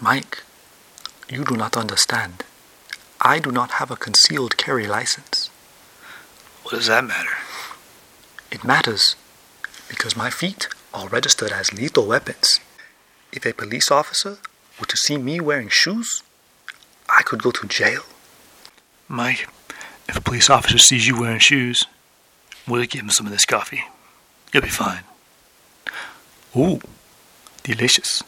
Mike, you do not understand. I do not have a concealed carry license. What does that matter? It matters because my feet are registered as lethal weapons. If a police officer were to see me wearing shoes, I could go to jail. Mike, if a police officer sees you wearing shoes, we'll give him some of this coffee. You'll be fine. Ooh, delicious.